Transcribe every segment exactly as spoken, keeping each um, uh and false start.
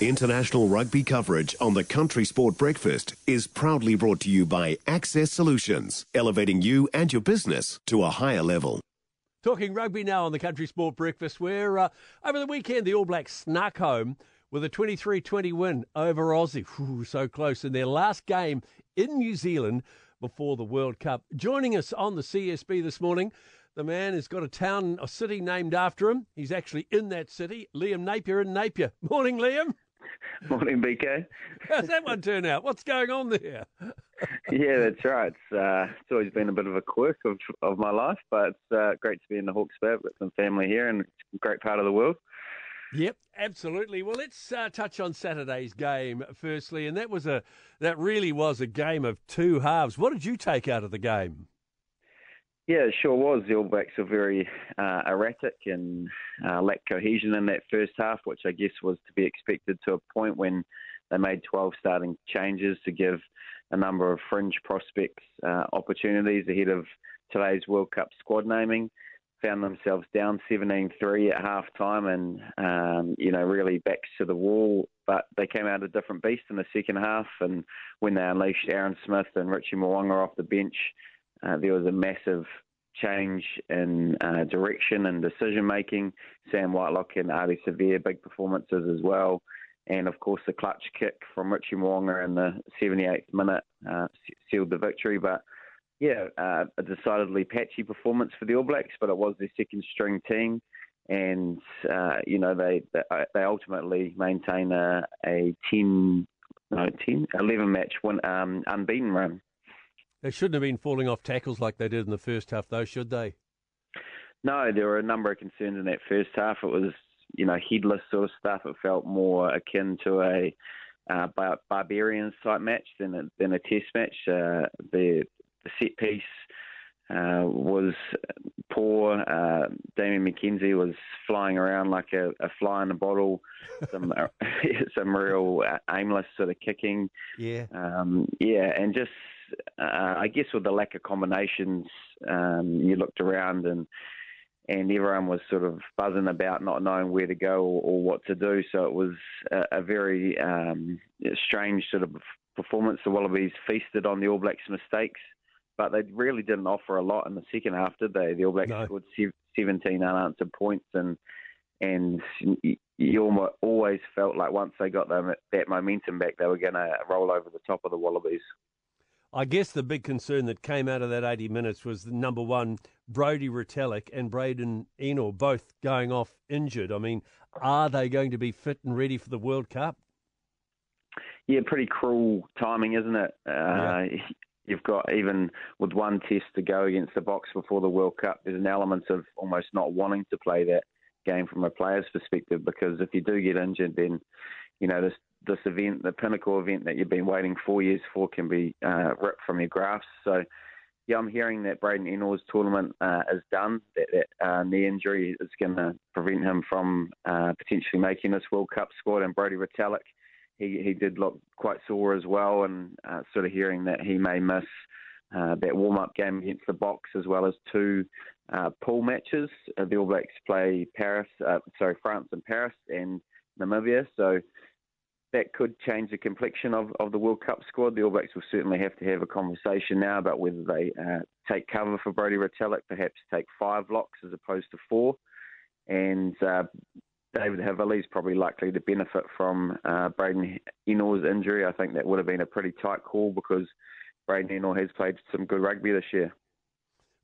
International rugby coverage on the Country Sport Breakfast is proudly brought to you by Access Solutions, elevating you and your business to a higher level. Talking rugby now on the Country Sport Breakfast, where uh, over the weekend the All Blacks snuck home with a twenty-three twenty win over Aussie. Whew, so close in their last game in New Zealand before the World Cup. Joining us on the C S B this morning, the man has got a town, a city named after him. He's actually in that city, Liam Napier in Napier. Morning, Liam. Morning, B K. How's that one turn out? What's going on there? Yeah, that's right. It's, uh, it's always been a bit of a quirk of, of my life, but it's uh, great to be in the Hawke's Bay. I've got some family here, and it's a great part of the world. Yep, absolutely. Well, let's uh, touch on Saturday's game firstly, and that was a that really was a game of two halves. What did you take out of the game? Yeah, it sure was. The All Blacks were very uh, erratic and uh, lacked cohesion in that first half, which I guess was to be expected to a point when they made twelve starting changes to give a number of fringe prospects uh, opportunities ahead of today's World Cup squad naming. Found themselves down seventeen three at half time and, um, you know, really backs to the wall. But they came out a different beast in the second half, and when they unleashed Aaron Smith and Richie Mo'unga off the bench, Uh, there was a massive change in uh, direction and decision-making. Sam Whitelock and Artie Severe, big performances as well. And, of course, the clutch kick from Richie Mo'unga in the seventy-eighth minute uh, sealed the victory. But, yeah, uh, a decidedly patchy performance for the All Blacks, but it was their second-string team. And, uh, you know, they they ultimately maintain a, a ten, no, ten, eleven-match win, um, unbeaten run. They shouldn't have been falling off tackles like they did in the first half, though, should they? No, there were a number of concerns in that first half. It was, you know, headless sort of stuff. It felt more akin to a uh, bar- Barbarians-type match than a, than a test match. Uh, the, the set piece uh, was poor. Uh, Damien McKenzie was flying around like a, a fly in a bottle. Some some real uh, aimless sort of kicking. Yeah. Um, yeah, and just... Uh, I guess with the lack of combinations, um, you looked around and and everyone was sort of buzzing about not knowing where to go or, or what to do. So it was a, a very um, strange sort of performance. The Wallabies feasted on the All Blacks' mistakes, but they really didn't offer a lot in the second half, did they? The All Blacks no. scored seventeen unanswered points, and and you always felt like once they got them, that momentum back, they were going to roll over the top of the Wallabies. I guess the big concern that came out of that eighty minutes was the number one, Brodie Retellick and Braden Enor both going off injured. I mean, are they going to be fit and ready for the World Cup? Yeah, pretty cruel timing, isn't it? Uh, yeah. You've got, even with one test to go against the box before the World Cup, there's an element of almost not wanting to play that game from a player's perspective, because if you do get injured, then, you know, this this event, the pinnacle event that you've been waiting four years for, can be uh, ripped from your grasp. So, yeah, I'm hearing that Braden Enor's tournament uh, is done, that, that uh, knee injury is going to prevent him from uh, potentially making this World Cup squad. And Brodie Retellick, he, he did look quite sore as well, and uh, sort of hearing that he may miss uh, that warm-up game against the box, as well as two uh, pool matches. Uh, the All Blacks play Paris, uh, sorry, France and Paris and Namibia. So that could change the complexion of, of the World Cup squad. The All Blacks will certainly have to have a conversation now about whether they uh, take cover for Brodie Retellick, perhaps take five locks as opposed to four. And uh, David Havili is probably likely to benefit from uh, Braden Enor's injury. I think that would have been a pretty tight call, because Braden Enor has played some good rugby this year.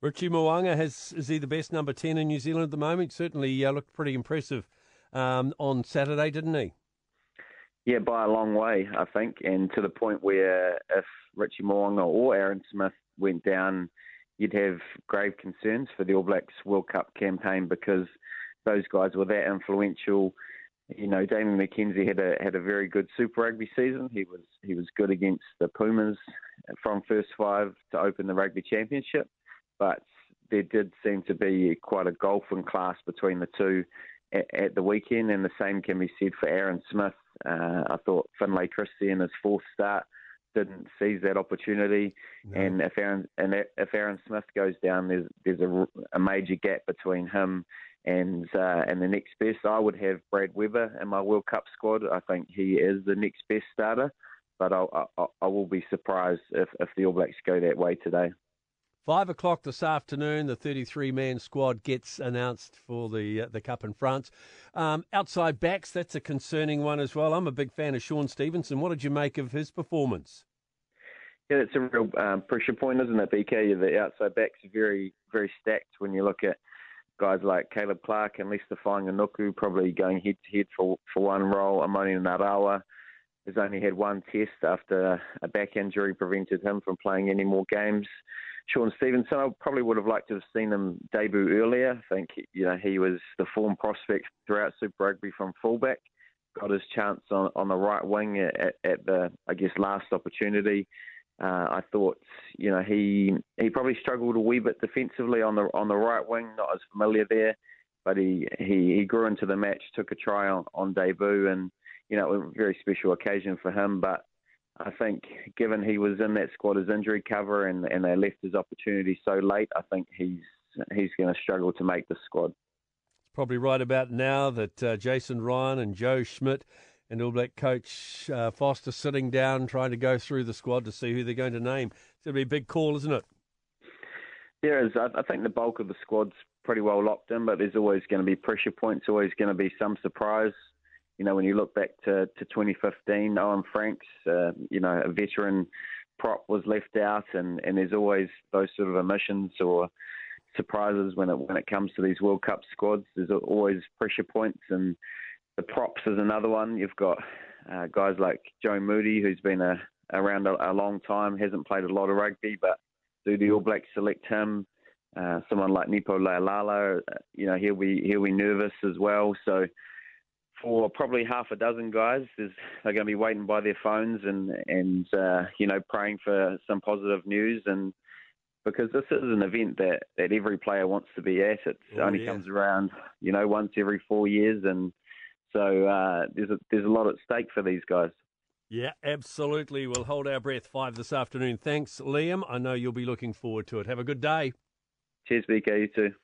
Richie Mo'unga, has, is he the best number ten in New Zealand at the moment? Certainly uh, looked pretty impressive um, on Saturday, didn't he? Yeah, by a long way, I think, and to the point where if Richie Mo'unga or Aaron Smith went down, you'd have grave concerns for the All Blacks World Cup campaign, because those guys were that influential. You know, Damien McKenzie had a had a very good Super Rugby season. He was he was good against the Pumas from first five to open the Rugby Championship, but there did seem to be quite a golfing class between the two at, at the weekend, and the same can be said for Aaron Smith. Uh, I thought Finlay Christie in his fourth start didn't seize that opportunity, no. and if Aaron and if Aaron Smith goes down, there's there's a, a major gap between him And uh, and the next best, I would have Brad Webber in my World Cup squad. I think he is the next best starter, but I'll, I, I will be surprised if, if the All Blacks go that way today. Five o'clock this afternoon, the thirty-three man squad gets announced for the uh, the Cup in France. Um, outside backs, that's a concerning one as well. I'm a big fan of Shaun Stevenson. What did you make of his performance? Yeah, that's a real um, pressure point, isn't it, B K? The outside backs are very, very stacked when you look at guys like Caleb Clark and Lester Fainanuku probably going head-to-head for, for one role. Amoni Narawa has only had one test after a back injury prevented him from playing any more games. Shaun Stevenson, I probably would have liked to have seen him debut earlier. I think you know he was the form prospect throughout Super Rugby from fullback. Got his chance on, on the right wing at, at the, I guess, last opportunity. Uh, I thought, you know, he he probably struggled a wee bit defensively on the on the right wing, not as familiar there, but he, he, he grew into the match, took a try on, on debut, and you know, it was a very special occasion for him. But I think, given he was in that squad as injury cover and and they left his opportunity so late, I think he's he's going to struggle to make the squad. It's probably right about now that uh, Jason Ryan and Joe Schmidt and All Black coach uh, Foster sitting down trying to go through the squad to see who they're going to name. It's going to be a big call, isn't it? There is. I think the bulk of the squad's pretty well locked in, but there's always going to be pressure points, always going to be some surprise. You know, when you look back to, to twenty fifteen, Owen Franks, uh, you know, a veteran prop was left out, and, and there's always those sort of omissions or surprises when it when it comes to these World Cup squads. There's always pressure points, and the props is another one. You've got uh, guys like Joe Moody, who's been a, around a, a long time, hasn't played a lot of rugby, but do the All Blacks select him? Uh, someone like Nipo Lailala, you know, he'll be he'll be nervous as well. So for probably half a dozen guys, they're going to be waiting by their phones and and uh, you know praying for some positive news. And because this is an event that, that every player wants to be at, it oh, only yeah. comes around, you know, once every four years and. So uh, there's, a, there's a lot at stake for these guys. Yeah, absolutely. We'll hold our breath. Five this afternoon. Thanks, Liam. I know you'll be looking forward to it. Have a good day. Cheers, B K. You too.